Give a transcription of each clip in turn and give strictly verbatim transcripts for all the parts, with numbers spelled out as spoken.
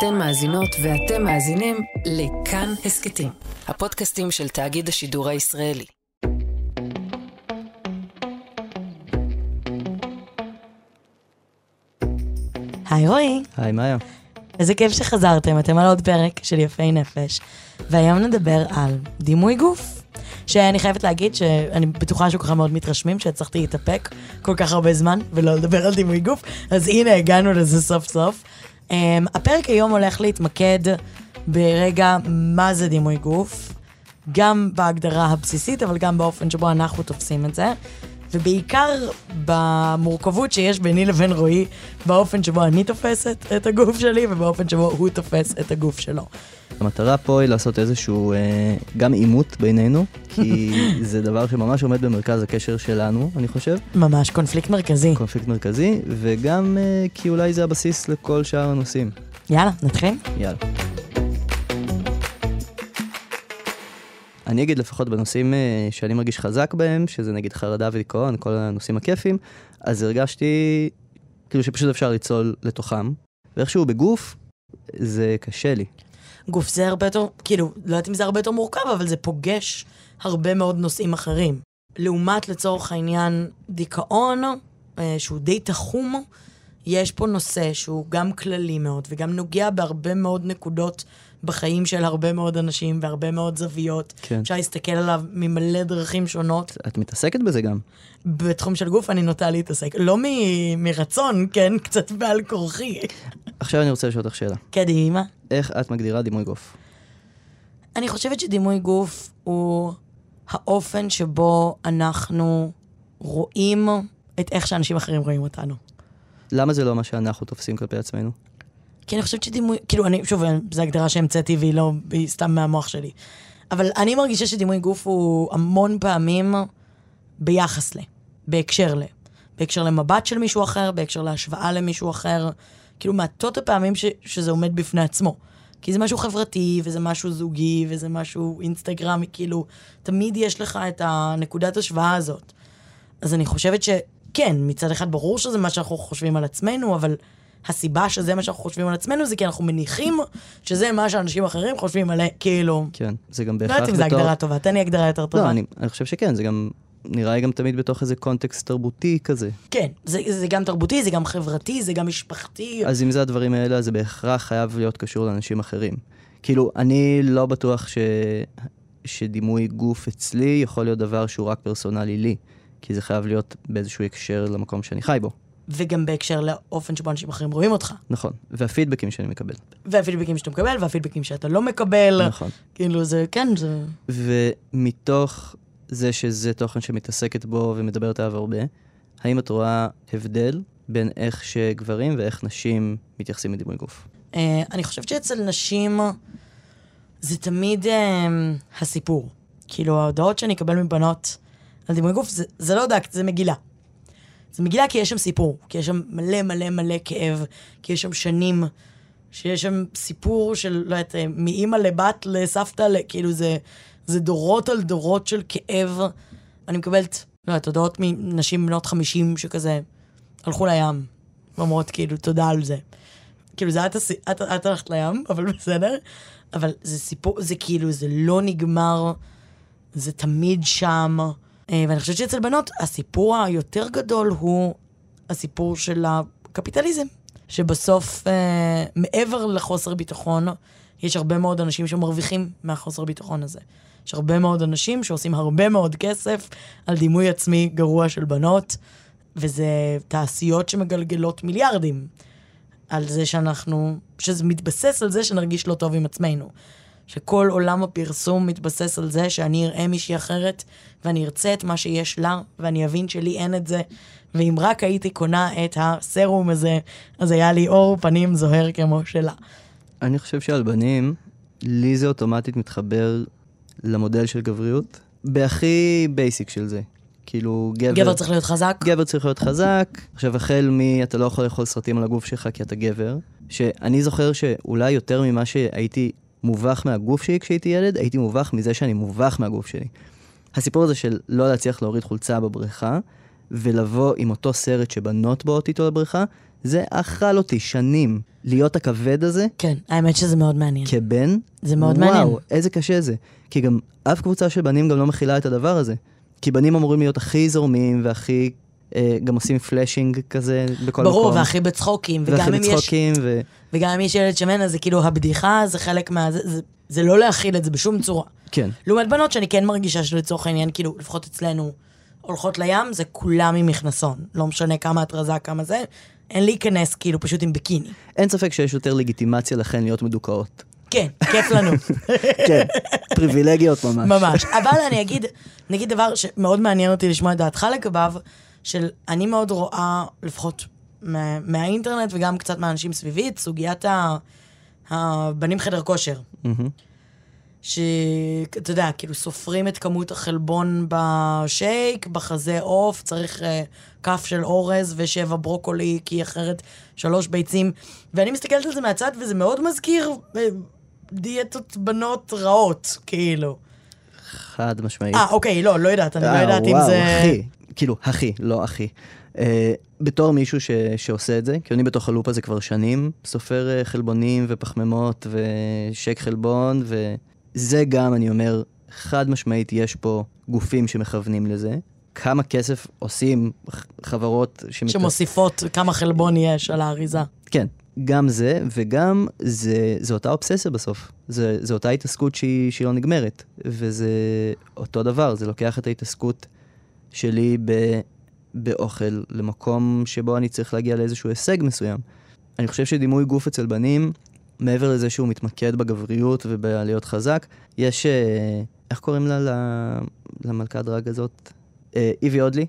אתן מאזינות ואתם מאזינים לכאן הסקטים, הפודקאסטים של תאגיד השידור הישראלי. היי רועי. היי מאיה. איזה כיף שחזרתם, אתם על עוד פרק של יפי נפש, והיום נדבר על דימוי גוף, שאני חייבת להגיד שאני בטוחה שככה מאוד מתרשמים, שהצלחתי להתאפק כל כך הרבה זמן ולא לדבר על דימוי גוף, אז הנה הגענו לזה סוף סוף. Um, הפרק היום הולך להתמקד ברגע מה זה דימוי גוף, גם בהגדרה הבסיסית, אבל גם באופן שבו אנחנו תופסים את זה, ובעיקר במורכבות שיש ביני לבין רועי, באופן שבו אני תופסת את הגוף שלי, ובאופן שבו הוא תופס את הגוף שלו. המטרה פה היא לעשות איזשהו אה, גם אימות בינינו, כי זה דבר שממש עומד במרכז הקשר שלנו, אני חושב. ממש, קונפליקט מרכזי. קונפליקט מרכזי, וגם אה, כי אולי זה הבסיס לכל שאר הנושאים. יאללה, נתחיל? יאללה. אני אגיד לפחות בנושאים שאני מרגיש חזק בהם, שזה נגיד חרדה ודיכאון, כל הנושאים הכיפים, אז הרגשתי כאילו שפשוט אפשר לצלול לתוכם, ואיכשהו בגוף זה קשה לי. גוף זה הרבה יותר, כאילו, לא יודעת אם זה הרבה יותר מורכב, אבל זה פוגש הרבה מאוד נושאים אחרים. לעומת לצורך העניין דיכאון, שהוא די תחום, יש פה נושא שהוא גם כללי מאוד, וגם נוגע בהרבה מאוד נקודות בחיים של הרבה מאוד אנשים, והרבה מאוד זוויות. כן. אפשר להסתכל עליו ממלא דרכים שונות. את מתעסקת בזה גם? בתחום של גוף אני נוטה להתעסק. לא מ- מרצון, כן? קצת בעל כורחי. עכשיו אני רוצה לשאול אותך שאלה. קדימה. איך את מגדירה דימוי גוף? אני חושבת שדימוי גוף הוא האופן שבו אנחנו רואים את איך שאנשים אחרים רואים אותנו. למה זה לא מה שאנחנו תופסים כלפי עצמנו? כי אני חושבת שדימוי, כאילו אני, שוב, זו הגדרה שהמצאתי והיא לא, היא סתם מהמוח שלי. אבל אני מרגישה שדימוי גוף הוא המון פעמים ביחס לה, בהקשר לה. בהקשר למבט של מישהו אחר, בהקשר להשוואה למישהו אחר. כאילו מעטות הפעמים ש, שזה עומד בפני עצמו. כי זה משהו חברתי, וזה משהו זוגי, וזה משהו אינסטגרמי, כאילו, תמיד יש לך את הנקודת השוואה הזאת. אז אני חושבת שכן, מצד אחד ברור שזה מה שאנחנו חושבים על עצמנו, אבל הסיבה שזה מה שאנחנו חושבים על עצמנו, זה כי אנחנו מניחים שזה מה שאנשים אחרים חושבים עליה, כאילו. כן, זה גם בהכרח בתור... לא יודעת אם זה הגדרה טובה, תן לי הגדרה יותר טובה. לא, אני, אני חושב שכן, זה גם נראה גם תמיד בתוך איזה קונטקסט תרבותי כזה. כן, זה, זה גם תרבותי, זה גם חברתי, זה גם משפחתי. אז אם זה הדברים האלה, זה בהכרח חייב להיות קשור לאנשים אחרים. כאילו, אני לא בטוח ש... שדימוי גוף אצלי יכול להיות דבר שהוא רק פרסונלי לי, כי זה חייב להיות באיזשהו הקשר למקום שאני חי בו. וגם בהקשר לאופן שבו אנשים אחרים רואים אותך. נכון, והפידבקים שאני מקבל. והפידבקים שאתה מקבל, והפידבקים שאתה לא מקבל. נכון. כאילו זה, כן, זה... ומתוך זה שזה תוכן שמתעסקת בו ומדברת עליו הרבה, האם את רואה הבדל בין איך שגברים ואיך נשים מתייחסים לדימוי גוף? אני חושבת שאצל נשים זה תמיד הסיפור. כאילו ההודעות שאני אקבל מבנות על דימוי גוף, זה לא הודעה, זה מגילה. זה מגילה כי יש שם סיפור, כי יש שם מלא מלא מלא כאב, כי יש שם שנים, שיש שם סיפור של, לא יודעת, מאמא לבת, לסבתא, כאילו זה, זה דורות על דורות של כאב. אני מקבלת, לא יודעת, הודעות מנשים בנות חמישים שכזה הלכו לים, ואומרות כאילו תודה על זה. כאילו זה את, את, את הלכת לים, אבל בסדר. אבל זה סיפור, זה כאילו, זה לא נגמר, זה תמיד שם. ואני חושבת שאצל בנות, הסיפור היותר גדול הוא הסיפור של הקפיטליזם, שבסוף, אה, מעבר לחוסר ביטחון, יש הרבה מאוד אנשים שמרוויחים מהחוסר ביטחון הזה. יש הרבה מאוד אנשים שעושים הרבה מאוד כסף על דימוי עצמי גרוע של בנות, וזה תעשיות שמגלגלות מיליארדים על זה שאנחנו, שזה מתבסס על זה שנרגיש לא טוב עם עצמנו. שכל עולם הפרסום מתבסס על זה שאני אראה מישהי אחרת, ואני ארצה את מה שיש לה, ואני אבין שלי אין את זה, ואם רק הייתי קונה את הסרום הזה, אז היה לי אור פנים זוהר כמו שלה. אני חושב שעל בנים, לי זה אוטומטית מתחבר למודל של גבריות, בהכי בייסיק של זה. כאילו גבר... גבר צריך להיות חזק. גבר צריך להיות חזק. עכשיו, החל מ... אתה לא יכול לאכול סרטים על הגוף שלך כי אתה גבר, שאני זוכר שאולי יותר ממה שהייתי... מובח מהגוף שלי כשהייתי ילד, הייתי מובח מזה שאני מובח מהגוף שלי. הסיפור הזה של לא להצליח להוריד חולצה בבריכה, ולבוא עם אותו סרט שבנות באות איתו לבריכה, זה אכל אותי שנים להיות הכבד הזה. כן, האמת שזה מאוד מעניין. כבן? זה מאוד וואו, מעניין. וואו, איזה קשה זה. כי גם אף קבוצה של בנים גם לא מכילה את הדבר הזה. כי בנים אמורים להיות הכי זורמים והכי... גם עושים פלאשינג כזה בכל מקום. ברור, והכי בצחוקים. והכי בצחוקים. וגם אם יש ילד שמן, אז זה כאילו הבדיחה, זה חלק מה... זה לא להכיל את זה בשום צורה. כן. לעומת בנות שאני כן מרגישה שלצורך העניין, כאילו, לפחות אצלנו הולכות לים, זה כולם עם מכנסון. לא משנה כמה התרזה, כמה זה. אין להיכנס כאילו פשוט עם בקיני. אין ספק שיש יותר לגיטימציה לכן להיות מדוכאות. כן, כיף לנו. כן, פריבילגיות ממש. ממש. אבל אני אגיד, נגיד דבר שמאוד מעניין אותי לשמוע את דעתך לגביו, של אני מאוד רואה, לפחות מה, מהאינטרנט וגם קצת מהאנשים סביבי, את סוגיית הבנים חדר כושר. Mm-hmm. שאתה יודע, כאילו סופרים את כמות החלבון בשייק, בחזה אוף, צריך uh, כף של אורז ושבע ברוקולי, כי אחרת שלוש ביצים. ואני מסתכלת על זה מהצד, וזה מאוד מזכיר uh, דיאטות בנות רעות, כאילו. חד משמעית. אה, אוקיי, לא, לא יודעת, אני אה, לא יודעת וואו, אם זה... וואו, אחי. כאילו, אחי, לא אחי. Uh, בתור מישהו ש, שעושה את זה, כי אני בתוך הלופ הזה כבר שנים, סופר uh, חלבונים ופחממות ושק חלבון, וזה גם, אני אומר, חד משמעית, יש פה גופים שמכוונים לזה. כמה כסף עושים חברות שמת... שמוסיפות כמה חלבון יש על האריזה. כן, גם זה, וגם זה, זה אותה אובססיה בסוף. זה, זה אותה התעסקות שהיא, שהיא לא נגמרת, וזה אותו דבר, זה לוקח את ההתעסקות שלי ב- באוכל, למקום שבו אני צריך להגיע לאיזשהו הישג מסוים. אני חושב שדימוי גוף אצל בנים, מעבר לזה שהוא מתמקד בגבריות ובלהיות חזק, יש, איך קוראים לה, למלכה הדרג הזאת? אייבי עודלי,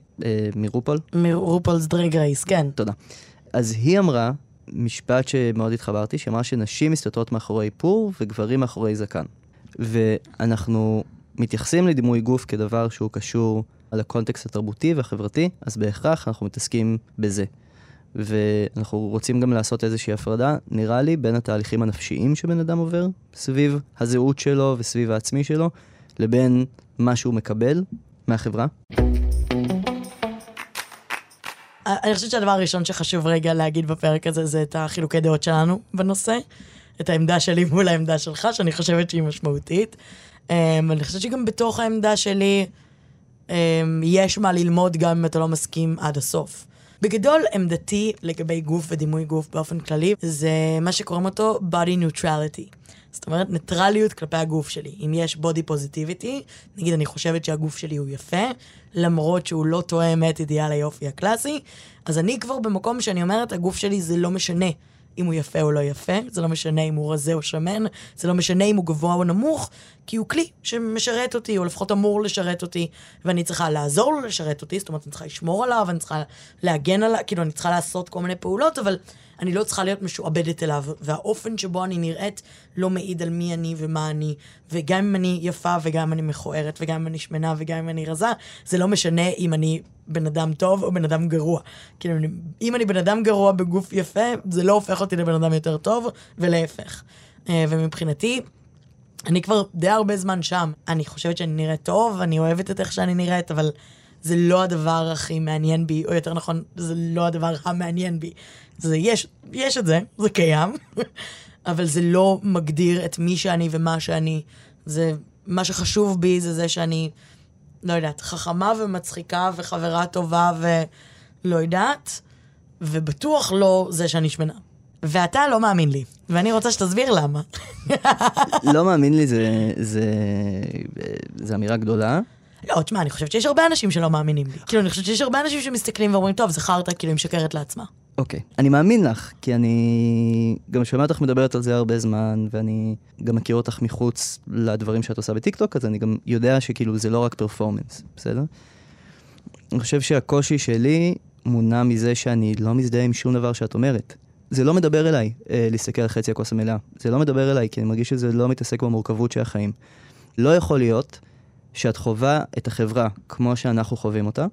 מירופול. מירופול's Drag Race, כן. תודה. אז היא אמרה, משפט שמאוד התחברתי, שאמרה שנשים מסתתרות מאחורי פור וגברים מאחורי זקן. ואנחנו מתייחסים לדימוי גוף כדבר שהוא קשור... על הקונטקסט התרבותי והחברתי, אז בהכרח אנחנו מתעסקים בזה. ואנחנו רוצים גם לעשות איזושהי הפרדה, נראה לי, בין התהליכים הנפשיים שבן אדם עובר, סביב הזהות שלו וסביב העצמי שלו, לבין מה שהוא מקבל מהחברה. אני חושבת שהדבר הראשון שחשוב רגע להגיד בפרק הזה, זה את החילוקי דעות שלנו בנושא, את העמדה שלי מול העמדה שלך, שאני חושבת שהיא משמעותית. אני חושבת שגם בתוך העמדה שלי... יש מה ללמוד גם אם אתה לא מסכים עד הסוף. בגדול, עמדתי לגבי גוף ודימוי גוף באופן כללי, זה מה שקוראים אותו body neutrality. זאת אומרת, ניטרליות כלפי הגוף שלי. אם יש body positivity, נגיד אני חושבת שהגוף שלי הוא יפה, למרות שהוא לא תואם את אידיאל היופי הקלאסי, אז אני כבר במקום שאני אומרת, הגוף שלי זה לא משנה אם הוא יפה או לא יפה, זה לא משנה אם הוא רזה או שמן, זה לא משנה אם הוא גבוה או נמוך, כי הוא כלי שמשרת אותי, או לפחות אמור לשרת אותי, ואני צריכה לעזור לו לשרת אותי, זאת אומרת, אני צריכה לשמור עליו, אני צריכה להגן עליו, כאילו, אני צריכה לעשות כל מיני פעולות, אבל אני לא צריכה להיות משועבדת אליו, והאופן שבו אני נראית לא מעיד על מי אני ומה אני, וגם אם אני יפה, וגם אם אני מכוערת, וגם אם אני שמנה, וגם אם אני רזה, זה לא משנה אם אני בן אדם טוב או בן אדם גרוע. כאילו, אם אני בן אדם גרוע בגוף יפה, זה לא הופך אותי לבן אדם יותר טוב, ולהפך. ומבחינתי, אני כבר די הרבה זמן שם. אני חושבת שאני נראית טוב, אני אוהבת את איך שאני נראית, אבל זה לא הדבר הכי מעניין בי, או יותר נכון, זה לא הדבר המעניין בי. זה, יש, יש את זה, זה קיים, אבל זה לא מגדיר את מי שאני ומה שאני. זה, מה שחשוב בי זה זה שאני, לא יודעת, חכמה ומצחיקה וחברה טובה ולא יודעת, ובטוח לא זה שאני שמנה. ואתה לא מאמין לי, ואני רוצה שתסביר למה. לא מאמין לי, זה, זה, זה אמירה גדולה. לא, תשמע, אני חושבת שיש הרבה אנשים שלא מאמינים לי. כאילו, אני חושבת שיש הרבה אנשים שמסתכלים ואומרים, טוב, זה חרטה, כאילו, היא משקרת לעצמה. אוקיי. אני מאמין לך, כי אני גם שומע אותך מדברת על זה הרבה זמן, ואני גם מכיר אותך מחוץ לדברים שאת עושה בטיקטוק, אז אני גם יודע שכאילו זה לא רק פרפורמנס, בסדר? אני חושב שהקושי שלי מונע מזה שאני לא מזדהה עם שום דבר שאת אומרת. זה לא מדבר אליי, אה, להסתכל על חצי הכוס המלאה. זה לא מדבר אליי, כי אני מרגיש שזה לא מתעסק במורכבות של החיים. לא יכול להיות שאת חובה את החברה כמו שאנחנו חווים אותה,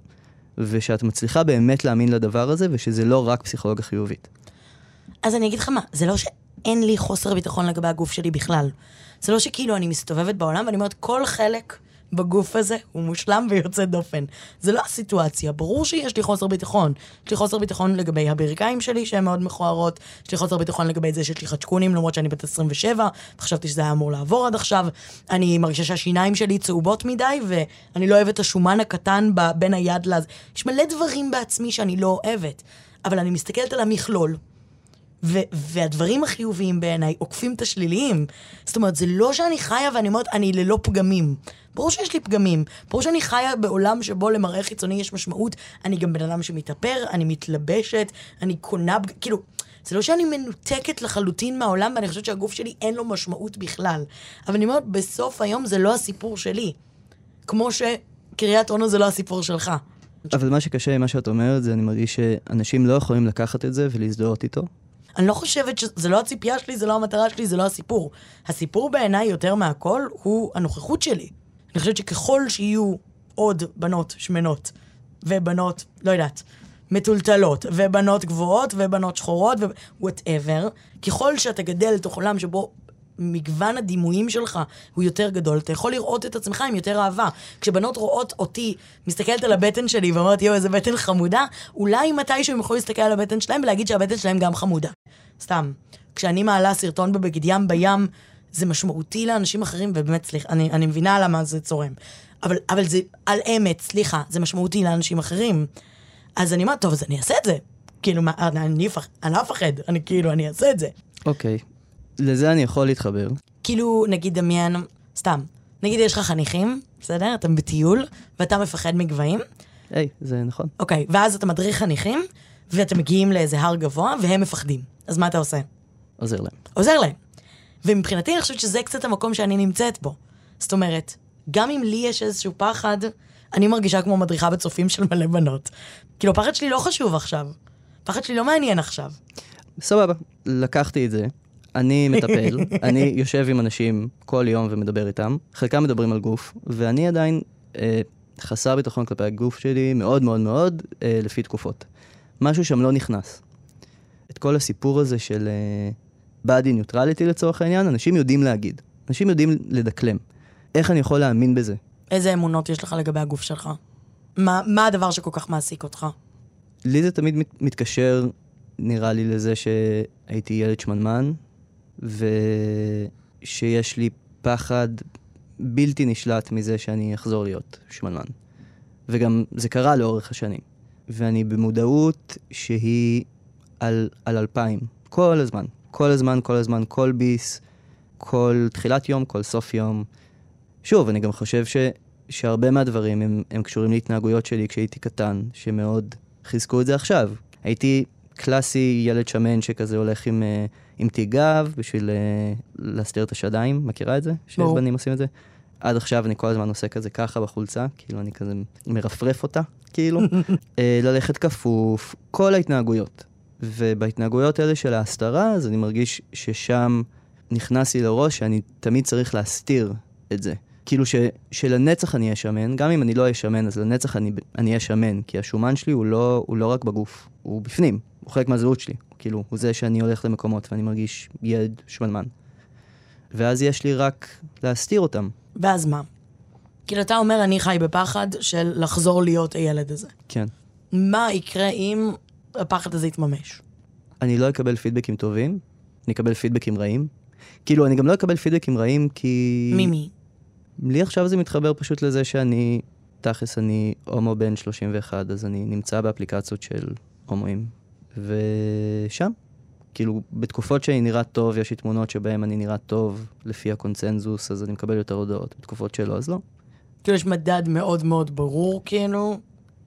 ושאת מצליחה באמת להאמין לדבר הזה, ושזה לא רק פסיכולוגיה חיובית. אז אני אגיד לך מה, זה לא שאין לי חוסר ביטחון לגבי הגוף שלי בכלל. זה לא שכאילו אני מסתובבת בעולם, ואני אומרת, כל חלק בגוף הזה, הוא מושלם ויוצא דופן. זה לא הסיטואציה, ברור שיש לי חוסר ביטחון. יש לי חוסר ביטחון לגבי הברכיים שלי, שהן מאוד מכוערות, יש לי חוסר ביטחון לגבי זה שיש לי חדשקונים, למרות שאני בת עשרים ושבע, וחשבתי שזה היה אמור לעבור עד עכשיו, אני מרגישה שהשיניים שלי צהובות מדי, ואני לא אוהבת השומן הקטן בין היד לזה. יש מלא דברים בעצמי שאני לא אוהבת, אבל אני מסתכלת על המכלול, ו- והדברים החיוביים בעיניי עוקפים את השליליים. זאת אומרת, זה לא שאני חיה ואני אומרת, אני ללא פגמים. ברור שיש לי פגמים. ברור שאני חיה בעולם שבו למראה חיצוני יש משמעות. אני גם בן אדם שמתאפר, אני מתלבשת, אני קונה, כאילו, זה לא שאני מנותקת לחלוטין מהעולם, ואני חושבת שהגוף שלי אין לו משמעות בכלל. אבל אני אומרת, בסוף היום זה לא הסיפור שלי. כמו שקריאת אונו זה לא הסיפור שלך. אבל מה שקשה, מה שאת אומרת, זה אני מרגיש שאנשים לא יכולים לקחת את זה ולהזדהות איתו. אני לא חושבת שזה לא הציפייה שלי, זה לא המטרה שלי, זה לא הסיפור. הסיפור בעיניי יותר מהכל הוא הנוכחות שלי. אני חושבת שככל שיהיו עוד בנות שמנות, ובנות, לא יודעת, מטולטלות, ובנות גבוהות, ובנות שחורות, whatever, ככל שאתה גדל לתוך עולם שבו מגוון הדימויים שלך הוא יותר גדול, אתה יכול לראות את עצמך עם יותר אהבה. כשבנות רואות אותי מסתכלת על הבטן שלי ואומרת יו איזה בטן חמודה, אולי מתישהו הם יכולים להסתכל על הבטן שלהם ולהגיד שהבטן שלהם גם חמודה. סתם, כשאני מעלה סרטון בבגד ים בים, זה משמעותי לאנשים אחרים, ובאמת סליחה, אני, אני מבינה למה זה צורם, אבל, אבל זה על אמת, סליחה, זה משמעותי לאנשים אחרים. אז אני אומר, טוב, אז אני אעשה את זה, כאילו, מה, אני לא אפחד, אני כאילו, אני אעשה את זה. אוקיי. לזה אני יכול להתחבר. כאילו, נגיד דמיין, סתם, נגיד יש לך חניכים, בסדר? אתם בטיול, ואתה מפחד מגבעים. היי, זה נכון. אוקיי, ואז אתה מדריך חניכים, ואתם מגיעים לאיזה הר גבוה, והם מפחדים. אז מה אתה עושה? עוזר להם. עוזר להם. ומבחינתי אני חושבת שזה קצת המקום שאני נמצאת בו. זאת אומרת, גם אם לי יש איזשהו פחד, אני מרגישה כמו מדריכה בצופים של מלא בנות. כאילו, פחד שלי לא חשוב עכשיו. פחד שלי לא מעניין עכשיו. סבבה, לקחתי את זה. אני מטפל, אני יושב עם אנשים כל יום ומדבר איתם, חלקם מדברים על גוף, ואני עדיין אה, חסר ביטחון כלפי הגוף שלי מאוד מאוד מאוד אה, לפי תקופות. משהו שם לא נכנס. את כל הסיפור הזה של אה, body neutrality לצורך העניין, אנשים יודעים להגיד, אנשים יודעים לדקלם. איך אני יכול להאמין בזה? איזה אמונות יש לך לגבי הגוף שלך? מה, מה הדבר שכל כך מעסיק אותך? לי זה תמיד מת, מתקשר, נראה לי לזה שהייתי ילד שמנמן, ושיש לי פחד בלתי נשלט מזה שאני אחזור להיות שמנמן. וגם זה קרה לאורך השנים. ואני במודעות שהיא על, על אלפיים. כל הזמן. כל הזמן, כל הזמן, כל ביס, כל תחילת יום, כל סוף יום. שוב, אני גם חושב ש, שהרבה מהדברים הם, הם קשורים להתנהגויות שלי כשהייתי קטן, שמאוד חיזקו את זה עכשיו. הייתי קלאסי ילד שמן שכזה הולך עם... עם תיגב, בשביל להסתיר את השדיים, מכירה את זה? שיש בנים עושים את זה? עד עכשיו אני כל הזמן עושה כזה ככה בחולצה, כאילו אני כזה מרפרף אותה, כאילו. ללכת כפוף, כל ההתנהגויות. ובהתנהגויות האלה של ההסתרה, אז אני מרגיש ששם נכנסי לראש שאני תמיד צריך להסתיר את זה. כאילו שלנצח אני אשמן, גם אם אני לא אשמן, אז לנצח אני אשמן, כי השומן שלי הוא לא רק בגוף, הוא בפנים, הוא חלק מהזהות שלי. כאילו, הוא זה שאני הולך למקומות ואני מרגיש ילד שמנמן. ואז יש לי רק להסתיר אותם. ואז מה? כאילו, אתה אומר, אני חי בפחד של לחזור להיות הילד הזה. כן. מה יקרה אם הפחד הזה יתממש? אני לא אקבל פידבקים טובים, אני אקבל פידבקים רעים. כאילו, אני גם לא אקבל פידבקים רעים כי... מימי. לי עכשיו זה מתחבר פשוט לזה שאני, תכלס, אני הומו בן שלושים ואחת, אז אני נמצא באפליקציות של הומואים. ושם, כאילו, בתקופות שאני נראה טוב, יש לי תמונות שבהן אני נראה טוב לפי הקונצנזוס, אז אני מקבל יותר הודעות. בתקופות שלא, אז לא. כאילו, יש מדד מאוד מאוד ברור, כאילו.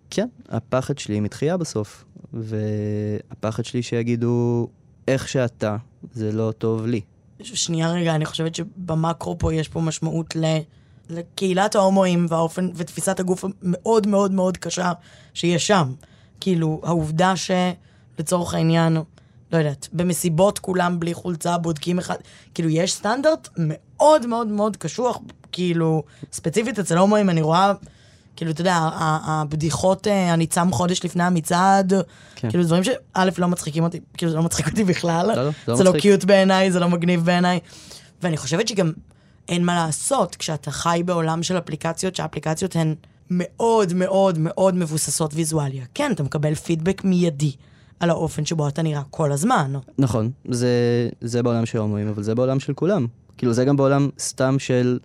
כן, הפחד שלי מתחייה בסוף, והפחד שלי שיגידו, איך שאתה, זה לא טוב לי. שנייה רגע, אני חושבת שבמקרו פה יש פה משמעות ל... לקהילת ההומואים והאופן, ותפיסת הגוף מאוד מאוד מאוד קשה שיש שם. כאילו, העובדה ש... לצורך העניין, לא יודעת, במסיבות כולם בלי חולצה, בודקים אחד, כאילו יש סטנדרט מאוד מאוד מאוד קשוח, כאילו, ספציפית אצל הומואים, אני רואה, כאילו, אתה יודע, הבדיחות, אני צם חודש לפני המצעד, כאילו דברים שא' לא מצחיקים אותי, כאילו זה לא מצחיק אותי בכלל, זה לא קיוט בעיניי, זה לא מגניב בעיניי, ואני חושבת שגם אין מה לעשות, כשאתה חי בעולם של אפליקציות, שהאפליקציות הן מאוד מאוד מאוד מבוססות ויזואליה. כן, אתה מקבל פידבק מיידי על האופן שבו אתה נראה כל הזמן. נכון, זה, זה בעולם של ההומואים, אבל זה בעולם של כולם. כאילו זה גם בעולם סתם של,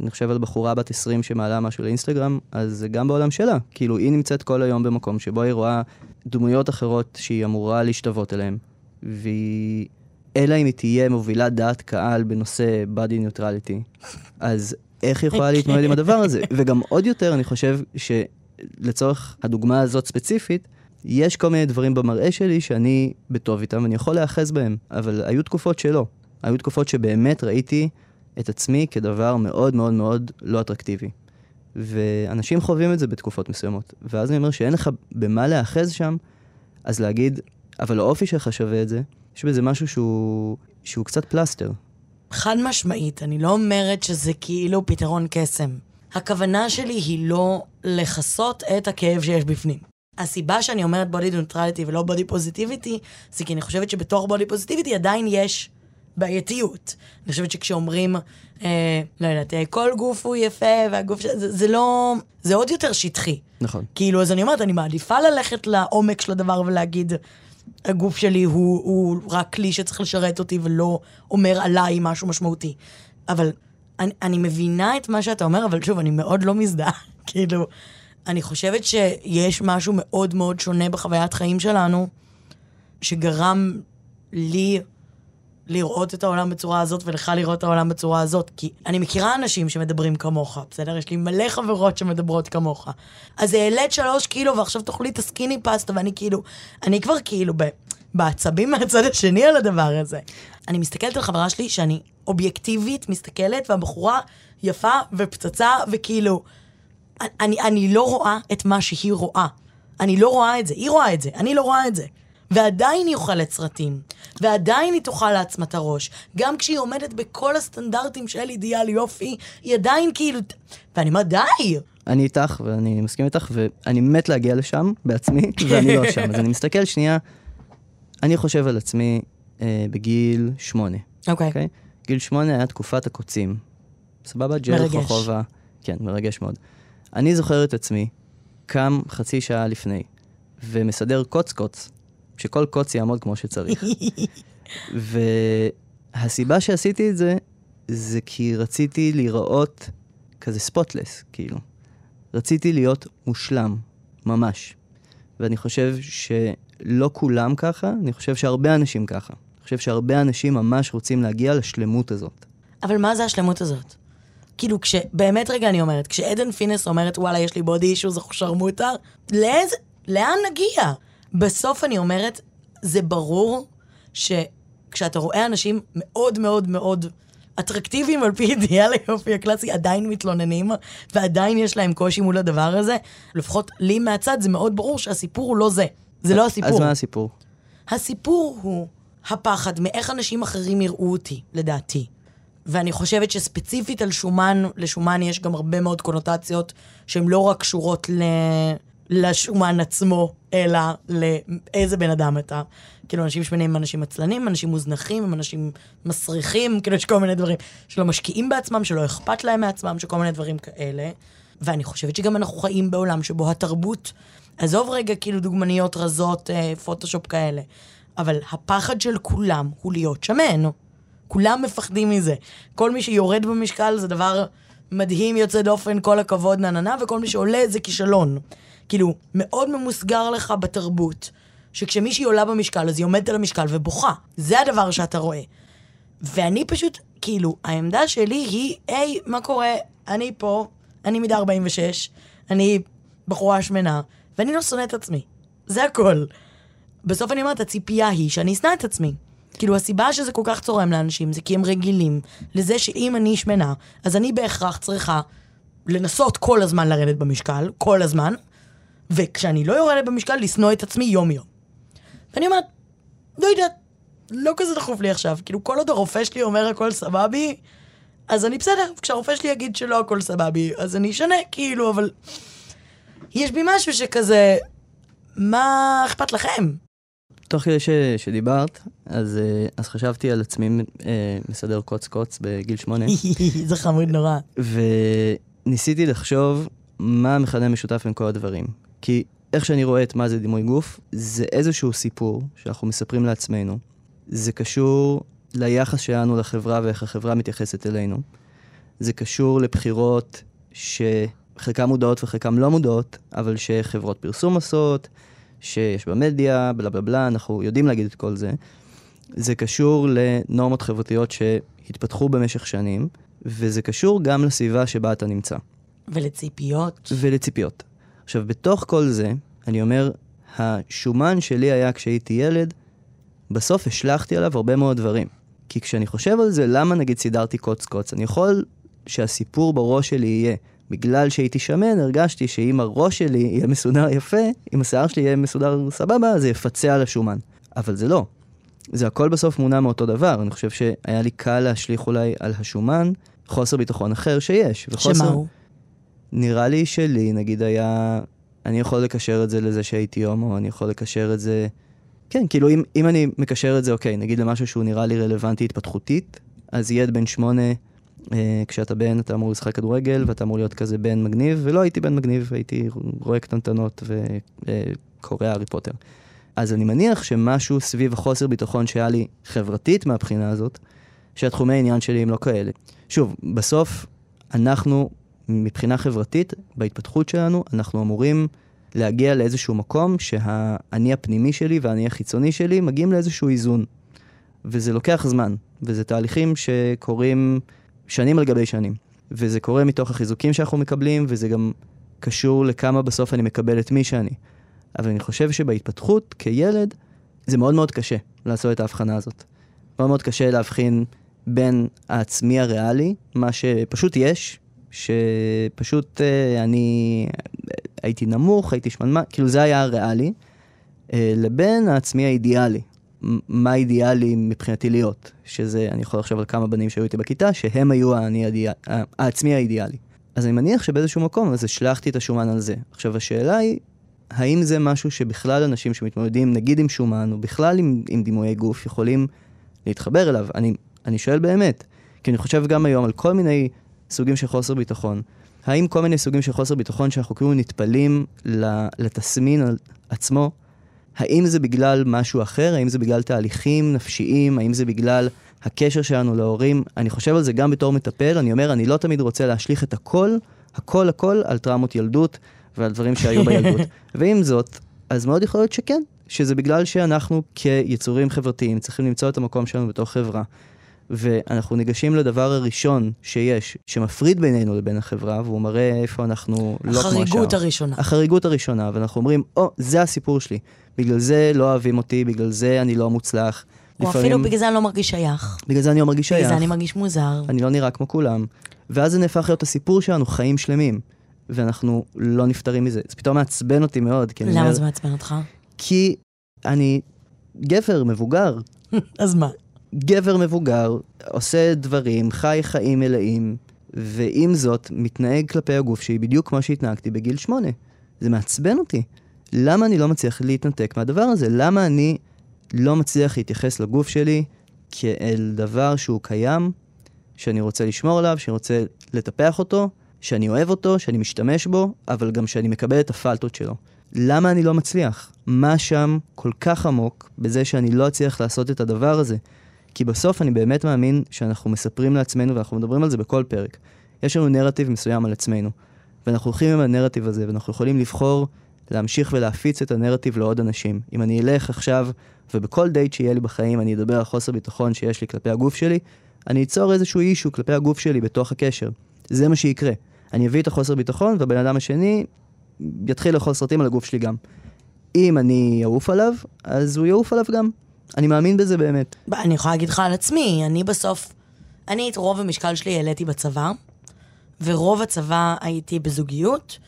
אני חושב על בחורה בת עשרים שמעלה משהו לאינסטגרם, אז זה גם בעולם שלה. כאילו היא נמצאת כל היום במקום שבו היא רואה דמויות אחרות שהיא אמורה להשתוות אליהן, והיא... אלא אם היא תהיה מובילה דעת קהל בנושא body neutrality, אז איך היא יכולה להתמודד עם הדבר הזה? וגם עוד יותר, אני חושב שלצורך הדוגמה הזאת ספציפית, יש כל מיני דברים במראה שלי שאני בטוב איתם, ואני יכול להאחז בהם, אבל היו תקופות שלא. היו תקופות שבאמת ראיתי את עצמי כדבר מאוד מאוד מאוד לא אטרקטיבי. ואנשים חווים את זה בתקופות מסוימות, ואז אני אומר שאין לך במה להאחז שם, אז להגיד, אבל האופי שלך שווה את זה, יש בזה משהו שהוא, שהוא קצת פלסטר. חד משמעית, אני לא אומרת שזה כאילו פתרון קסם. הכוונה שלי היא לא לחסות את הכאב שיש בפנים. הסיבה שאני אומרת body neutrality ולא body positivity, זה כי אני חושבת שבתוך body positivity עדיין יש בעייתיות. אני חושבת שכשאומרים, אה, לא יודעת, כל גוף הוא יפה, והגוף ש... זה, זה לא... זה עוד יותר שטחי. נכון. כאילו, אז אני אומרת, אני מעדיפה ללכת לעומק של הדבר ולהגיד... הגוף שלי הוא, הוא רק כלי שצריך לשרת אותי ולא אומר עליי משהו משמעותי. אבל אני, אני מבינה את מה שאתה אומר, אבל שוב, אני מאוד לא מזדהה. כאילו, אני חושבת שיש משהו מאוד מאוד שונה בחוויית חיים שלנו, שגרם לי לראות את העולם בצורה הזאת, ולך לראות את העולם בצורה הזאת, כי אני מכירה אנשים שמדברים כמוך, בסדר? יש לי מלא חברות שמדברות כמוך. אז העלית שלוש קילו, ועכשיו תאכלי את הסקיני פסטה, ואני כאילו, אני כבר כאילו בעצבים מהצד השני על הדבר הזה. אני מסתכלת על חברה שלי, שאני אובייקטיבית מסתכלת, והבחורה יפה ופצצה, וכאילו, אני, אני לא רואה את מה שהיא רואה. אני לא רואה את זה, היא רואה את זה, אני לא רואה את זה. ועדיין היא אוכלת סרטים, ועדיין היא תאכל לעצמת הראש, גם כשהיא עומדת בכל הסטנדרטים של אידיאל יופי, היא עדיין כאילו, ואני אומר, די! אני איתך, ואני מסכים איתך, ואני מת להגיע לשם בעצמי, ואני לא שם, אז אני מסתכל שנייה, אני חושב על עצמי אה, בגיל שמונה. אוקיי. Okay. Okay? גיל שמונה היה תקופת הקוצים. סבבה, ג'ל חובה. כן, מרגש מאוד. אני זוכר את עצמי, קם חצי שעה לפני, ומסדר קוץ קוץ, שכל קוץ יעמוד כמו שצריך. והסיבה שעשיתי את זה, זה כי רציתי להיראות כזה ספוטלס, כאילו. רציתי להיות מושלם, ממש. ואני חושב שלא כולם ככה, אני חושב שהרבה אנשים ככה. אני חושב שהרבה אנשים ממש רוצים להגיע לשלמות הזאת. אבל מה זה השלמות הזאת? כאילו, באמת רגע אני אומרת, כשעדן פינס אומרת, וואלה, יש לי בודי אישו, זה חושר מותר, לאיזה, לאן נגיע? בסוף אני אומרת, זה ברור שכשאתה רואה אנשים מאוד מאוד מאוד אטרקטיביים על פי אידיאל היופי הקלאסי, עדיין מתלוננים, ועדיין יש להם קושי מול הדבר הזה. לפחות לי מהצד זה מאוד ברור שהסיפור הוא לא זה. זה לא הסיפור. אז מה הסיפור? הסיפור הוא הפחד מאיך אנשים אחרים יראו אותי, לדעתי. ואני חושבת שספציפית על שומן, לשומן יש גם הרבה מאוד קונוטציות שהן לא רק קשורות ל... לשומן עצמו, אלא לאיזה בן אדם אתה. כאילו, אנשים שמנים, אנשים עצלנים, אנשים מוזנחים, אנשים מסריחים, כאילו, יש כל מיני דברים שלא משקיעים בעצמם, שלא אכפת להם מעצמם, שכל מיני דברים כאלה. ואני חושבת שגם אנחנו חיים בעולם שבו התרבות, עזוב רגע, כאילו, דוגמניות רזות, פוטושופ כאלה. אבל הפחד של כולם הוא להיות שמן. כולם מפחדים מזה. כל מי שיורד במשקל זה דבר מדהים, יוצא דופן, כל הכבוד, נננה, וכל מי שעולה זה כישלון. כאילו, מאוד ממוסגר לך בתרבות, שכשמישהי עולה במשקל, אז היא עומדת על המשקל ובוכה. זה הדבר שאתה רואה. ואני פשוט, כאילו, העמדה שלי היא, היי, מה קורה? אני פה, אני מידה ארבעים ושש, אני בחורה שמנה, ואני לא שונא את עצמי. זה הכל. בסוף אני אומרת, הציפייה היא שאני אשנא את עצמי. כאילו, הסיבה שזה כל כך צורם לאנשים, זה כי הם רגילים לזה שאם אני שמנה, אז אני בהכרח צריכה לנסות כל הזמן לרדת במשקל, כל הזמן, וכשאני לא יורדת במשקל, לסנוע את עצמי יום יום. ואני אומרת, לא יודעת, לא כזה דחוף לי עכשיו. כאילו, כל עוד הרופא שלי אומר הכל סבבי, אז אני בסדר. כשהרופא שלי יגיד שלא הכל סבבי, אז אני אשנה, כאילו, אבל... יש בי משהו שכזה, מה אכפת לכם? תוך כדי ש, שדיברת, אז, אז חשבתי על עצמי מסדר קוץ קוץ בגיל שמונה. זה חמוד נורא. וניסיתי לחשוב מה מכנה משותף בין כל הדברים. כי איך שאני רואה את מה זה דימוי גוף, זה איזשהו סיפור שאנחנו מספרים לעצמנו. זה קשור ליחס שלנו לחברה ואיך החברה מתייחסת אלינו. זה קשור לבחירות שחלקם מודעות וחלקם לא מודעות, אבל שחברות פרסום עשות, שיש במדיה, בלה בלה בלה, אנחנו יודעים להגיד את כל זה. זה קשור לנורמות חברתיות שהתפתחו במשך שנים, וזה קשור גם לסביבה שבה אתה נמצא. ולציפיות. ולציפיות. עכשיו, בתוך כל זה, אני אומר, השומן שלי היה כשהייתי ילד, בסוף השלחתי עליו הרבה מאוד דברים. כי כשאני חושב על זה, למה נגיד סידרתי קוץ קוץ? אני יכול שהסיפור בראש שלי יהיה, בגלל שהייתי שמן, הרגשתי שאם הראש שלי יהיה מסודר יפה, אם השיער שלי יהיה מסודר סבבה, זה יפצע על השומן. אבל זה לא. זה הכל בסוף מונע מאותו דבר. אני חושב שהיה לי קל להשליך אולי על השומן, חוסר ביטחון אחר שיש. וחוסר... שמה הוא? נראה לי שלי, נגיד היה... אני יכול לקשר את זה לזה שהייתי הומו, אני יכול לקשר את זה... כן, כאילו אם, אם אני מקשר את זה, אוקיי, נגיד למשהו שהוא נראה לי רלוונטי התפתחותית, אז ילד בן שמונה... כשאתה בן, אתה אמור לשחק כדורגל, ואתה אמור להיות כזה בן מגניב, ולא הייתי בן מגניב, הייתי רואה קטנטנות וקורא הארי פוטר. אז אני מניח שמשהו סביב החוסר ביטחון שהיה לי חברתית מהבחינה הזאת, שהתחומי העניין שלי הם לא כאלה. שוב, בסוף, אנחנו, מבחינה חברתית, בהתפתחות שלנו, אנחנו אמורים להגיע לאיזשהו מקום שהאני הפנימי שלי והאני החיצוני שלי מגיעים לאיזשהו איזון. וזה לוקח זמן, וזה תהליכים שקורים... שנים על גבי שנים, וזה קורה מתוך החיזוקים שאנחנו מקבלים, וזה גם קשור לכמה בסוף אני מקבל את מי שאני. אבל אני חושב שבהתפתחות כילד, זה מאוד מאוד קשה לעשות את ההבחנה הזאת. מאוד מאוד קשה להבחין בין העצמי הריאלי, מה שפשוט יש, שפשוט אה, אני הייתי נמוך, הייתי שמנמה, כאילו זה היה הריאלי, אה, לבין העצמי האידיאלי. מה אידיאלי מבחינתי להיות, שזה, אני יכול לחשוב על כמה בנים שהיו איתי בכיתה, שהם היו העני האידיאל, העצמי האידיאלי. אז אני מניח שבאיזשהו מקום, אז השלחתי את השומן על זה. עכשיו, השאלה היא, האם זה משהו שבכלל אנשים שמתמודדים, נגיד עם שומן, או בכלל עם, עם דימויי גוף, יכולים להתחבר אליו? אני, אני שואל באמת, כי אני חושב גם היום על כל מיני סוגים של חוסר ביטחון. האם כל מיני סוגים של חוסר ביטחון, שאנחנו כאילו נטפלים לתסמין עצמו, האם זה בגלל משהו אחר? האם זה בגלל תהליכים נפשיים? האם זה בגלל הקשר שלנו להורים? אני חושב על זה גם בתור מטפל. אני אומר, אני לא תמיד רוצה להשליך את הכל, הכל הכל, על טראומות ילדות ועל דברים שהיו בילדות. ועם זאת, אז מאוד יכול להיות שכן, שזה בגלל שאנחנו כיצורים חברתיים צריכים למצוא את המקום שלנו בתור חברה. ואנחנו ניגשים לדבר הראשון שיש, שמפריד בינינו לבין החברה, והוא מראה איפה אנחנו לא כמו השאר. החריגות הראשונה. החריגות הראשונה, ואנחנו אומרים, "או, זה הסיפור שלי. בגלל זה לא אוהבים אותי, בגלל זה אני לא מוצלח." או לפעמים, אפילו בגלל זה אני לא מרגיש שייך. בגלל זה אני לא מרגיש שייך. בגלל זה אני מרגיש מוזר. אני לא נראה כמו כולם. ואז זה נהפך להיות הסיפור שלנו, חיים שלמים. ואנחנו לא נפטרים מזה. זה פתאום מעצבן אותי מאוד, כי אני אומר, למה זה מעצבן אותך? כי אני גבר, מבוגר. אז מה? גבר מבוגר, עושה דברים, חי חיים מלאים, ועם זאת מתנהג כלפי הגוף שהיא בדיוק כמו שהתנהגתי בגיל שמונה. זה מעצבן אותי. למה אני לא מצליח להתנתק מהדבר הזה? למה אני לא מצליח להתייחס לגוף שלי כאל דבר שהוא קיים, שאני רוצה לשמור עליו, שאני רוצה לטפח אותו, שאני אוהב אותו, שאני משתמש בו, אבל גם שאני מקבל את הפלטות שלו. למה אני לא מצליח? מה שם כל כך עמוק בזה שאני לא אצליח לעשות את הדבר הזה? כי בסוף אני באמת מאמין שאנחנו מספרים לעצמנו, ואנחנו מדברים על זה בכל פרק. יש לנו נרטיב מסוים על עצמנו, ואנחנו הולכים עם הנרטיב הזה, ואנחנו יכולים לבחור להמשיך ולהפיץ את הנרטיב לעוד אנשים. אם אני אלך עכשיו, ובכל דייט שיהיה לי בחיים, אני אדבר על חוסר ביטחון שיש לי כלפי הגוף שלי, אני אצור איזשהו אישו כלפי הגוף שלי בתוך הקשר. זה מה שיקרה. אני אביא את החוסר ביטחון, והבן אדם השני יתחיל לאכול סרטים על הגוף שלי גם. אם אני יעוף עליו, אז הוא יעוף עליו גם. אני מאמין בזה באמת. אני יכולה להגיד לך על עצמי, אני בסוף, אני את רוב המשקל שלי העליתי בצבא, ורוב הצבא הייתי בזוגיות,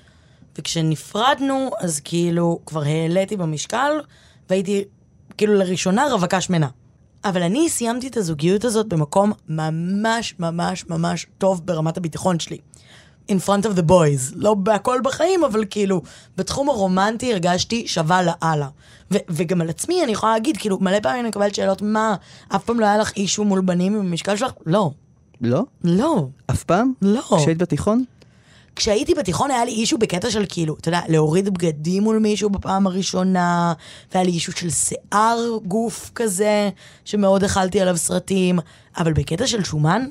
וכשנפרדנו, אז כאילו כבר העליתי במשקל, והייתי כאילו לראשונה רווקה שמנה. אבל אני סיימתי את הזוגיות הזאת במקום ממש ממש ממש טוב ברמת הביטחון שלי. in front of the boys. לא בהכל בחיים, אבל כאילו, בתחום הרומנטי הרגשתי שווה לאללה. ו- וגם על עצמי אני יכולה להגיד, כאילו, מלא פעמים אני מקבלת שאלות, מה, אף פעם לא היה לך אישו מול בנים במשקל שלך? לא. לא? לא. אף פעם? לא. כשהיית בתיכון? כשהייתי בתיכון היה לי אישו בקטע של כאילו, אתה יודע, להוריד בגדים מול מישהו בפעם הראשונה, והיה לי אישו של שיער גוף כזה, שמאוד אכלתי עליו סרטים, אבל בקטע של שומן,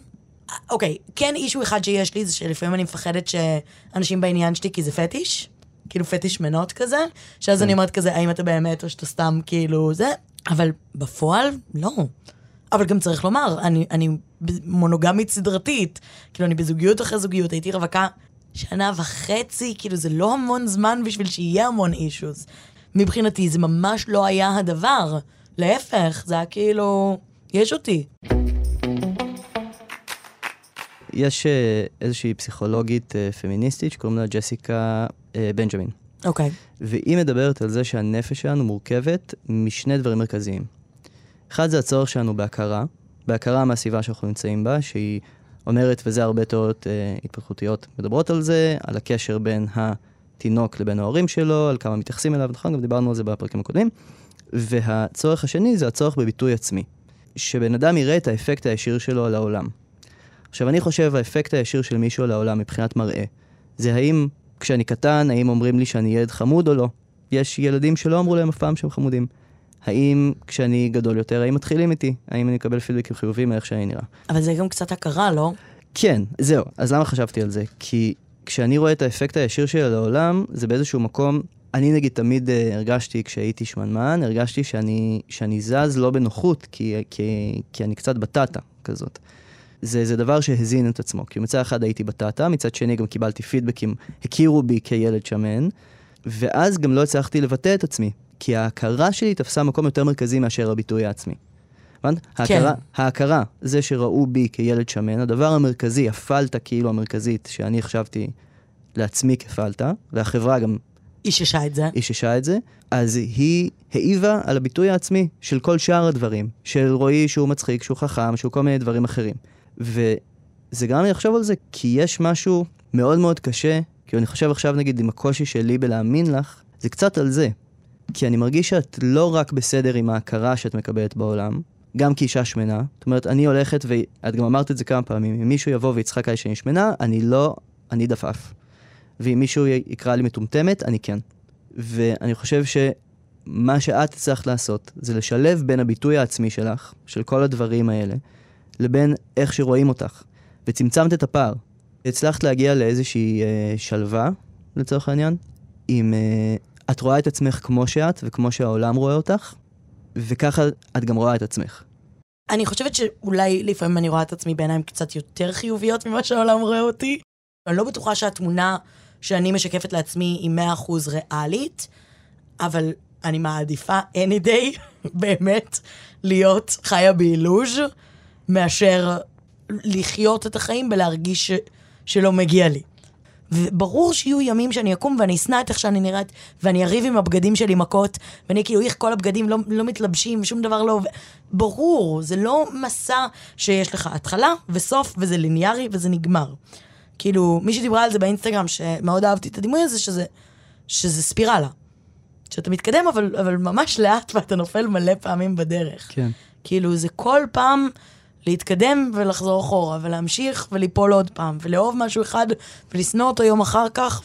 אוקיי, כן אישו אחד שיש לי, זה שלפעמים אני מפחדת שאנשים בעניין שלי, כי זה פטיש, כאילו פטיש מנות כזה, שאז אני אומרת כזה, האם אתה באמת או שאתה סתם כאילו זה, אבל בפועל לא. אבל גם צריך לומר, אני, אני מונוגמית סדרתית, כאילו אני בזוגיות אחרי זוגיות, הייתי רווקה שנה וחצי, כאילו זה לא המון זמן בשביל שיהיה המון אישוז. מבחינתי זה ממש לא היה הדבר. להפך, זה היה כאילו, יש אותי. יש איזושהי פסיכולוגית פמיניסטית שקוראים לה ג'סיקה בנג'מין. אוקיי. והיא מדברת על זה שהנפש שלנו מורכבת משני דברים מרכזיים. אחד זה הצורך שלנו בהכרה, בהכרה מהסביבה שאנחנו נמצאים בה, שהיא אומרת, וזה הרבה תיאוריות אה, התפתחותיות מדברות על זה, על הקשר בין התינוק לבין ההורים שלו, על כמה מתייחסים אליו, נכון? גם דיברנו על זה בפרקים הקודמים. והצורך השני זה הצורך בביטוי עצמי, שבן אדם יראה את האפקט הישיר שלו על העולם. עכשיו, אני חושב, האפקט הישיר של מישהו על העולם מבחינת מראה, זה האם כשאני קטן, האם אומרים לי שאני ילד חמוד או לא? יש ילדים שלא אמרו להם אף פעם שהם חמודים. האם כשאני גדול יותר, האם מתחילים איתי? האם אני אקבל פידבקים חיובים מאיך שאני נראה? אבל זה גם קצת הכרה, לא? כן, זהו. אז למה חשבתי על זה? כי כשאני רואה את האפקט הישיר שלי על העולם, זה באיזשהו מקום, אני נגיד תמיד uh, הרגשתי, כשהייתי שמנמן, הרגשתי שאני, שאני זז לא בנוחות, כי, כי, כי אני קצת בטטה כזאת. זה, זה דבר שהזין את עצמו. כי מצד אחד הייתי בטטה, מצד שני גם קיבלתי פידבקים, הכירו בי כילד שמן, ואז גם לא הצלחתי לבטא את עצמי. כי ההכרה שלי תפסה מקום יותר מרכזי מאשר הביטוי העצמי. ההכרה, ההכרה, זה שראו בי כילד שמן, הדבר המרכזי, הפלטה כאילו המרכזית, שאני חשבתי לעצמי כפלטה, והחברה גם איששה את זה. איששה את זה, אז היא העיבה על הביטוי העצמי של כל שאר הדברים, של רואי שהוא מצחיק, שהוא חכם, שהוא כל מיני דברים אחרים. וזה גם אני חושב על זה, כי יש משהו מאוד מאוד קשה, כי אני חושב עכשיו נגיד עם הקושי שלי בלהאמין לך, זה קצת על זה. כי אני מרגיש שאת לא רק בסדר עם ההכרה שאת מקבלת בעולם, גם כאישה שמנה. זאת אומרת, אני הולכת, ואת גם אמרת את זה כמה פעמים, אם מישהו יבוא ויצחק עלי שאני שמנה, אני לא, אני דפף. ואם מישהו יקרא לי מטומטמת, אני כן. ואני חושב שמה שאת צריך לעשות, זה לשלב בין הביטוי העצמי שלך, של כל הדברים האלה, לבין איך שרואים אותך. וצמצמת את הפער. הצלחת להגיע לאיזושהי אה, שלווה, לצורך העניין, עם... אה, את רואה את עצמך כמו שאת, וכמו שהעולם רואה אותך, וככה את גם רואה את עצמך. אני חושבת שאולי לפעמים אני רואה את עצמי בעיניים קצת יותר חיוביות ממה שהעולם רואה אותי. אני לא בטוחה שהתמונה שאני משקפת לעצמי היא מאה אחוז ריאלית, אבל אני מעדיפה any day, באמת, להיות חיה באילוז' מאשר לחיות את החיים ולהרגיש ש... שלא מגיע לי. וברור שיהיו ימים שאני אקום ואני אסנע את איך שאני נראית, ואני אריב עם הבגדים שלי מכות, ואני כאילו איך כל הבגדים לא, לא מתלבשים, שום דבר לא... ברור, זה לא מסע שיש לך התחלה וסוף, וזה ליניארי וזה נגמר. כאילו, מי שדיברה על זה באינסטגרם, שמאוד אהבתי את הדימוי הזה, שזה, שזה ספירלה. שאתה מתקדם, אבל, אבל ממש לאט, ואתה נופל מלא פעמים בדרך. כן. כאילו, זה כל פעם... להתקדם ולחזור אחורה, ולהמשיך וליפול עוד פעם, ולאהוב משהו אחד, ולסנוע אותו יום אחר כך,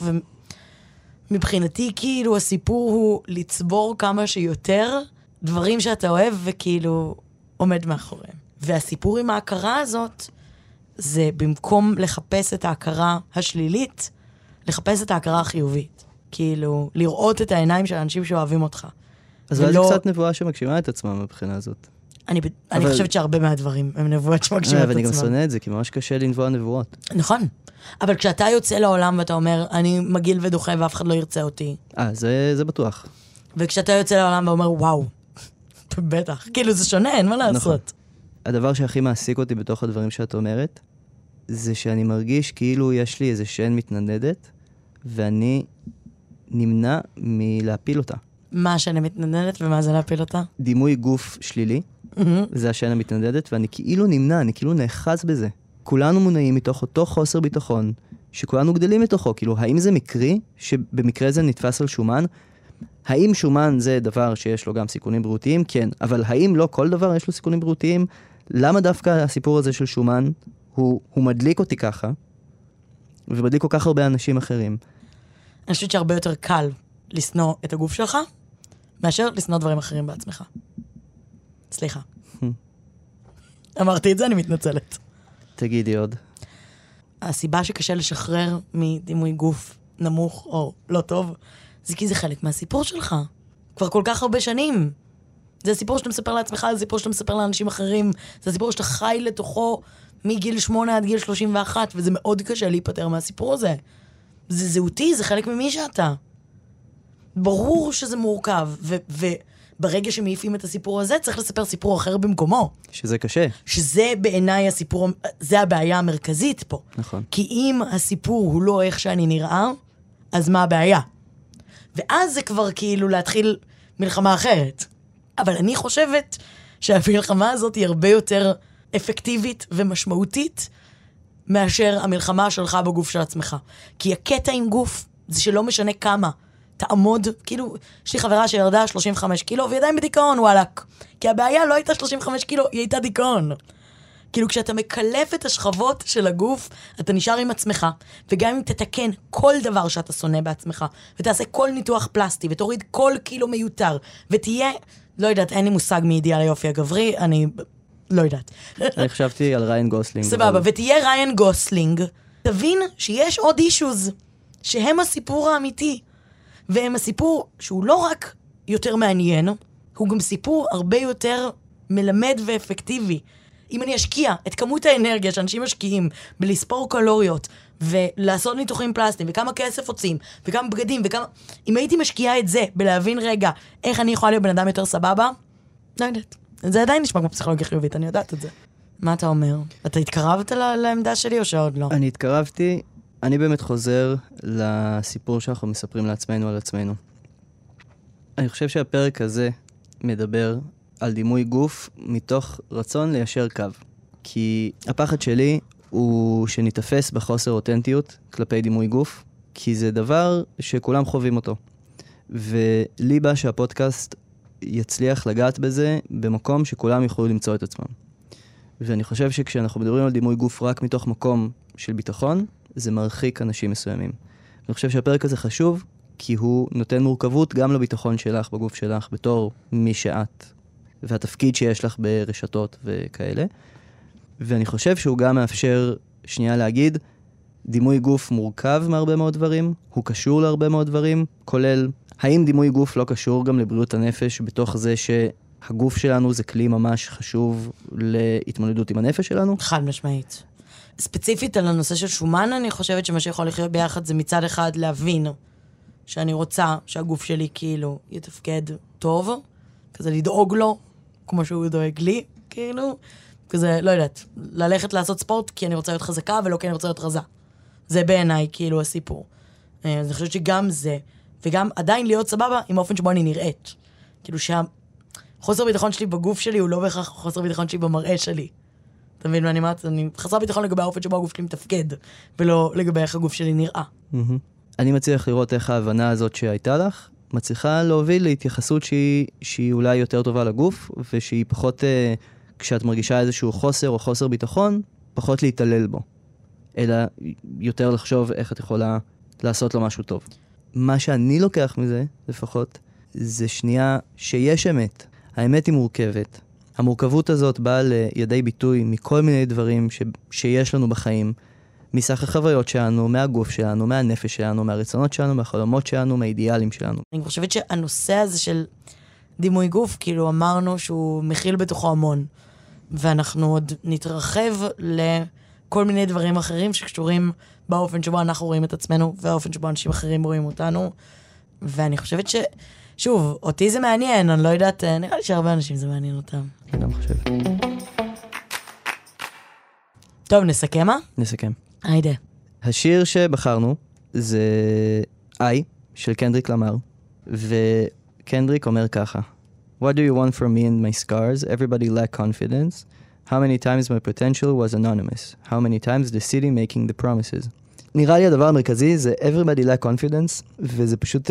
ומבחינתי כאילו הסיפור הוא לצבור כמה שיותר דברים שאתה אוהב וכאילו עומד מאחוריהם. והסיפור עם ההכרה הזאת, זה במקום לחפש את ההכרה השלילית, לחפש את ההכרה החיובית. כאילו, לראות את העיניים של האנשים שאוהבים אותך. אז ולא... זה קצת נבואה שמגשימה את עצמה מבחינה הזאת. אני, אני חושבת שהרבה מהדברים הם נבואות שמגשימה את עצמם. אני גם שונא את זה, כי ממש קשה לנבוא נבואות. נכון. אבל כשאתה יוצא לעולם ואתה אומר, אני מגיל ודוחה ואף אחד לא ירצה אותי. אה, זה, זה בטוח. וכשאתה יוצא לעולם ואומר, וואו, בטח. כאילו זה שונה, אין מה לעשות. נכון. הדבר שהכי מעסיק אותי בתוך הדברים שאת אומרת, זה שאני מרגיש כאילו יש לי איזה שן מתנדדת, ואני נמנע מלהפיל אותה. מה שאני מתנדדת ומה זה להפיל אותה? דימוי גוף שלילי. זה השן המתנדדת, ואני כאילו נמנע, אני כאילו נאחז בזה. כולנו מונעים מתוך אותו חוסר ביטחון, שכולנו גדלים מתוכו, כאילו, האם זה מקרי, שבמקרה זה נתפס על שומן? האם שומן זה דבר שיש לו גם סיכונים בריאותיים? כן, אבל האם לא כל דבר יש לו סיכונים בריאותיים? למה דווקא הסיפור הזה של שומן, הוא, הוא מדליק אותי ככה, ומדליק כל כך הרבה אנשים אחרים? אני חושבת שהרבה יותר קל לסנוע את הגוף שלך, מאשר לסנוע דברים אחרים בעצמך. סליחה. אמרתי את זה, אני מתנצלת. תגידי עוד. הסיבה שקשה לשחרר מדימוי גוף נמוך או לא טוב, זה כי זה חלק מהסיפור שלך. כבר כל כך הרבה שנים. זה הסיפור שאתה מספר לעצמך, זה הסיפור שאתה מספר לאנשים אחרים, זה הסיפור שאתה חי לתוכו מגיל שמונה עד גיל שלושים ואחת, וזה מאוד קשה להיפטר מהסיפור הזה. זה זהותי, זה חלק ממי שאתה. ברור שזה מורכב, ו... ו- ברגע שמעיפים את הסיפור הזה, צריך לספר סיפור אחר במקומו. שזה קשה. שזה בעיניי הסיפור, זה הבעיה המרכזית פה. נכון. כי אם הסיפור הוא לא איך שאני נראה, אז מה הבעיה? ואז זה כבר כאילו להתחיל מלחמה אחרת. אבל אני חושבת שהמלחמה הזאת היא הרבה יותר אפקטיבית ומשמעותית, מאשר המלחמה שלך בגוף של עצמך. כי הקטע עם גוף, זה שלא משנה כמה, תעמוד, כאילו, יש לי חברה שירדה שלושים וחמש קילו, וידיים בדיכאון, וואלק. כי הבעיה לא הייתה שלושים וחמש קילו, היא הייתה דיכאון. כאילו, כשאתה מקלף את השכבות של הגוף, אתה נשאר עם עצמך, וגם אם תתקן כל דבר שאתה שונא בעצמך, ותעשה כל ניתוח פלסטי, ותוריד כל קילו מיותר, ותהיה, לא יודעת, אין לי מושג מאידיאל היופי הגברי, אני לא יודעת. אני חשבתי על ריין גוסלינג. סבבה, ותהיה ריין גוסלינג, תבין שיש עוד אישוז, שהם הסיפור האמיתי. והם הסיפור שהוא לא רק יותר מעניין, הוא גם סיפור הרבה יותר מלמד ואפקטיבי. אם אני אשקיע את כמות האנרגיה שאנשים משקיעים בלספור קלוריות, ולעשות ניתוחים פלסטיים, וכמה כסף הוצאים, וכמה בגדים, וכמה... אם הייתי משקיעה את זה בלהבין רגע איך אני יכולה להיות בן אדם יותר סבבה, לא יודעת. זה עדיין נשמע כמו פסיכולוגיה חיובית, אני יודעת את זה. מה אתה אומר? אתה התקרבת לעמדה שלי או שעוד לא? אני התקרבתי... אני באמת חוזר לסיפור שאנחנו מספרים לעצמנו על עצמנו. אני חושב שהפרק הזה מדבר על דימוי גוף מתוך רצון ליישר קו. כי הפחד שלי הוא שנתפס בחוסר אותנטיות כלפי דימוי גוף, כי זה דבר שכולם חווים אותו. ולי בא שהפודקאסט יצליח לגעת בזה במקום שכולם יוכלו למצוא את עצמם. ואני חושב שכשאנחנו מדברים על דימוי גוף רק מתוך מקום של ביטחון, זה מרחיק אנשים מסוימים. אני חושב שהפרק הזה חשוב, כי הוא נותן מורכבות גם לביטחון שלך בגוף שלך, בתור מי שאת, והתפקיד שיש לך ברשתות וכאלה. ואני חושב שהוא גם מאפשר שנייה להגיד, דימוי גוף מורכב מהרבה מאוד דברים, הוא קשור להרבה מאוד דברים, כולל, האם דימוי גוף לא קשור גם לבריאות הנפש, בתוך זה שהגוף שלנו זה כלי ממש חשוב להתמודדות עם הנפש שלנו? חד משמעית. ספציפית על הנושא של שומן, אני חושבת שמה שיכול לחיות ביחד זה מצד אחד להבין שאני רוצה שהגוף שלי כאילו יתפקד טוב, כזה לדאוג לו, כמו שהוא דואג לי, כאילו, כזה, לא יודעת, ללכת לעשות ספורט כי אני רוצה להיות חזקה ולא כי אני רוצה להיות רזה. זה בעיניי כאילו הסיפור. אני חושבת שגם זה, וגם עדיין להיות סבבה עם האופן שבו אני נראית. כאילו שהחוסר ביטחון שלי בגוף שלי הוא לא בהכרח חוסר ביטחון שלי במראה שלי. אתה מבין מה אני אומרת? אני חסר ביטחון לגבי האופן שבו הגוף שלי מתפקד, ולא לגבי איך הגוף שלי נראה. אני מצליח לראות איך ההבנה הזאת שהייתה לך, מצליחה להוביל להתייחסות שהיא אולי יותר טובה לגוף, ושהיא פחות, כשאת מרגישה איזשהו חוסר או חוסר ביטחון, פחות להתעלל בו, אלא יותר לחשוב איך את יכולה לעשות לו משהו טוב. מה שאני לוקח מזה, לפחות, זה שנייה שיש אמת. האמת היא מורכבת. המורכבות הזאת באה לידי ביטוי מכל מיני דברים ש... שיש לנו בחיים, מסך החוויות שלנו, מהגוף שלנו, מהנפש שלנו, מהרצונות שלנו, מהחלומות שלנו, מהאידיאלים שלנו. אני חושבת שהנושא הזה של דימוי גוף, כאילו אמרנו שהוא מכיל בתוכו המון, ואנחנו עוד נתרחב לכל מיני דברים אחרים שקשורים באופן שבו אנחנו רואים את עצמנו, והאופן שבו אנשים אחרים רואים אותנו, ואני חושבת ש... שוב, אותי זה מעניין, אני לא יודעת, נראה לי שהרבה אנשים זה מעניין אותם. אני גם חושבת. טוב, נסכם, מה? נסכם. היידה. השיר שבחרנו זה I של קנדריק למר, וקנדריק אומר ככה: What do you want from me and my scars? Everybody lack confidence. How many times my potential was anonymous? How many times the city making the promises? נראה לי הדבר המרכזי זה everybody like confidence, וזה פשוט,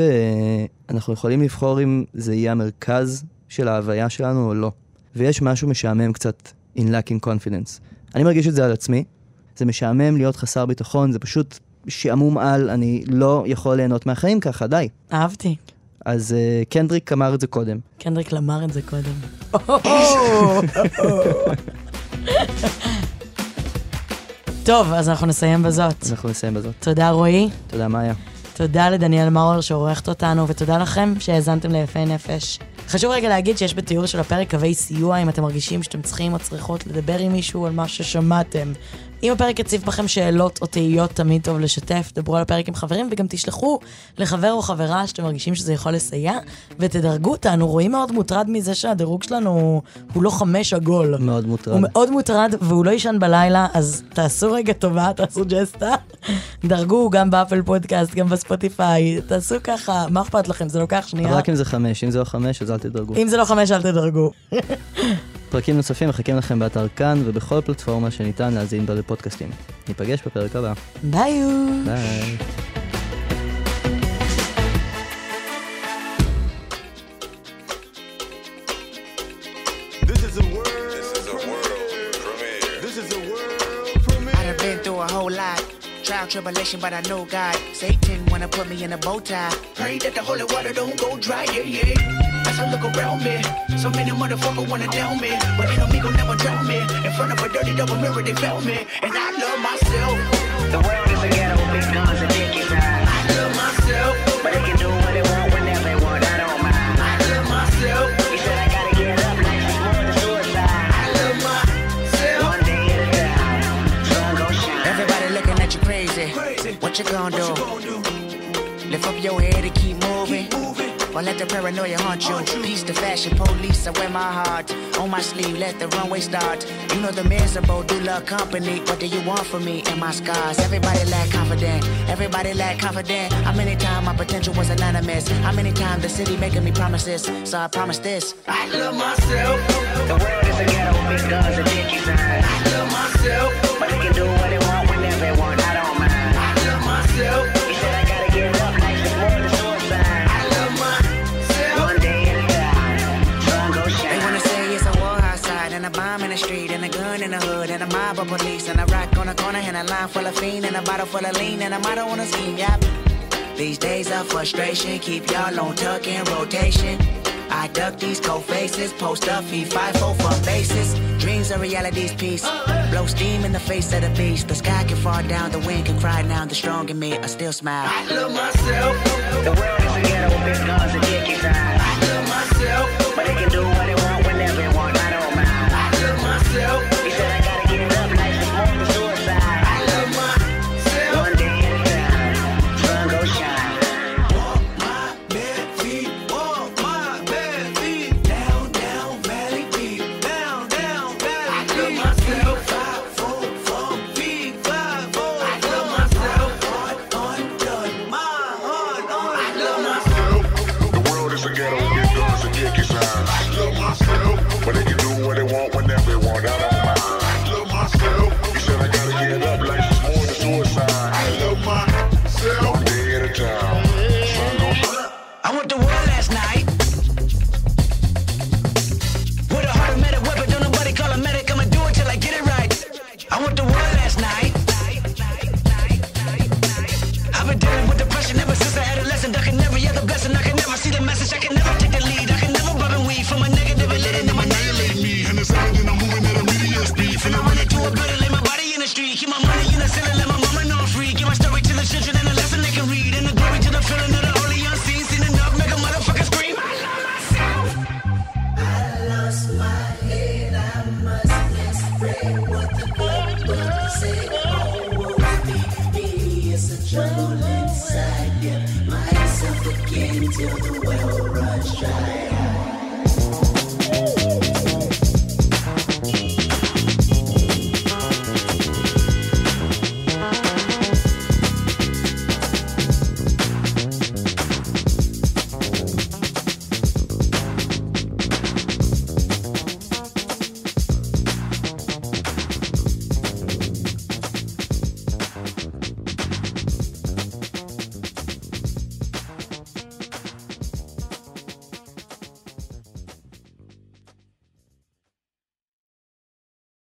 אנחנו יכולים לבחור אם זה יהיה המרכז של ההוויה שלנו או לא. ויש משהו משעמם קצת in lacking confidence. אני מרגיש את זה על עצמי, זה משעמם להיות חסר ביטחון, זה פשוט שעמום על, אני לא יכול ליהנות מהחיים ככה, די. אהבתי. אז קנדריק אמר את זה קודם. קנדריק למר את זה קודם. טוב, אז אנחנו נסיים בזאת. אנחנו נסיים בזאת. תודה רועי. תודה מאיה. תודה לדניאל מאור שעורכת אותנו, ותודה לכם שהאזנתם ליפי נפש. חשוב רגע להגיד שיש בתיאור של הפרק קווי סיוע, אם אתם מרגישים שאתם צריכים או צריכות לדבר עם מישהו על מה ששמעתם. אם הפרק יציב בכם שאלות או תהיות, תמיד טוב לשתף, דברו על הפרק עם חברים, וגם תשלחו לחבר או חברה שאתם מרגישים שזה יכול לסייע, ותדרגו אותנו. רואים מאוד מוטרד מזה שהדירוג שלנו הוא לא חמש עגול. מאוד מוטרד. הוא מאוד מוטרד, והוא לא ישן בלילה, אז תעשו רגע טובה, תעשו ג'סטה. דרגו גם באפל פודקאסט, גם בספוטיפיי, תעשו ככה, מה אכפת לכם? זה לוקח שנייה. רק אם זה חמש, אם זה לא חמש, אז אל תדרגו. אם זה לא חמש, אל תדרגו. פרקים נוספים מחכים לכם באתר כאן ובכל פלטפורמה שניתן להזין בה לפודקאסטים. ניפגש בפרק הבא. ביי. ביי. This is a world. This is a world premiere. This is a world premiere. I've been through a whole lot. Trial, tribulation, but I know God. Satan wanna put me in a bow tie. Pray that the holy water don't go dry. Yeah, yeah. As I look around me, so many motherfuckers wanna down me, but an amigo never drown me. In front of a dirty double mirror, they found me, and I love myself. The world is a ghetto, big guns and dick is high. I love myself, but they can do what they want whenever they want. I don't mind. I love myself. You said I gotta get up, like this world is suicide. I love myself. One day at a time, sun gon' shine. Everybody looking at you crazy. Crazy. What you gon' do? do? Lift up your head and keep moving. Keep moving. Or let the paranoia haunt you. Peace the fashion police, I wear my heart on my sleeve, let the runway start. You know the miserable do love company. What do you want from me and my scars? Everybody lack confident, everybody lack confident. How many times my potential was anonymous? How many times the city making me promises? So I promise this, I love myself. The world is a ghetto, big guns and dick inside. I love myself. But they can do what they want whenever they want. I don't mind. I love myself. You said I gotta get up like this world is suicide. A bomb in the street and a gun in the hood and a mob of police and a rock on the corner and a line full of fiend and a bottle full of lean and a motto on a scheme, yep. These days of frustration keep y'all on tuck in rotation. I duck these cold faces, post up, feed five four for bases. Dreams are reality's peace. Blow steam in the face of the beast. The sky can fall down, the wind can cry down. The strong in me, I still smile. I love myself. The world is a ghetto, big guns and dick inside. I love myself. But they can do what they want whenever they want. I don't mind. He said I gotta get up like this world is suicide. I love myself. One day at a time, sun gon' shine. Walk my bare feet, walk my bare feet. Down, down, valley deep, down, down, valley deep. I love myself. Five, four, four, feet, five, four. I love myself. Heart undone, my heart undone. I love myself. The world is a ghetto, get guns and dick inside. I love myself. But they can do what they want when they want. I don't mind. I love myself. You said I gotta get up like this morning to suicide. I love myself. One day at a time. Sun gon' shine. I went to war last night with a heart of metal, weapon. Don't nobody call a medic. I'ma do it till I get it right. I went to war last night. I've been dealing with depression ever since I had a lesson. Ducking every other blessing. I can never see the message. I can never take the lead. I can never rub and weave from a negative and let it annihilate me. And it's evident I'm moving at a medium speed. And I run into a building, lay my body in the street. Keep my money in the ceiling, let my mama know I'm free. Give my story to the children and a lesson they can read. And the glory to the feeling of the only unseen. Seen enough, make a motherfucker scream. I love myself. I lost my head. I must explain what the good book said. All will be me. It's a trouble inside. Give myself again till the well runs dry.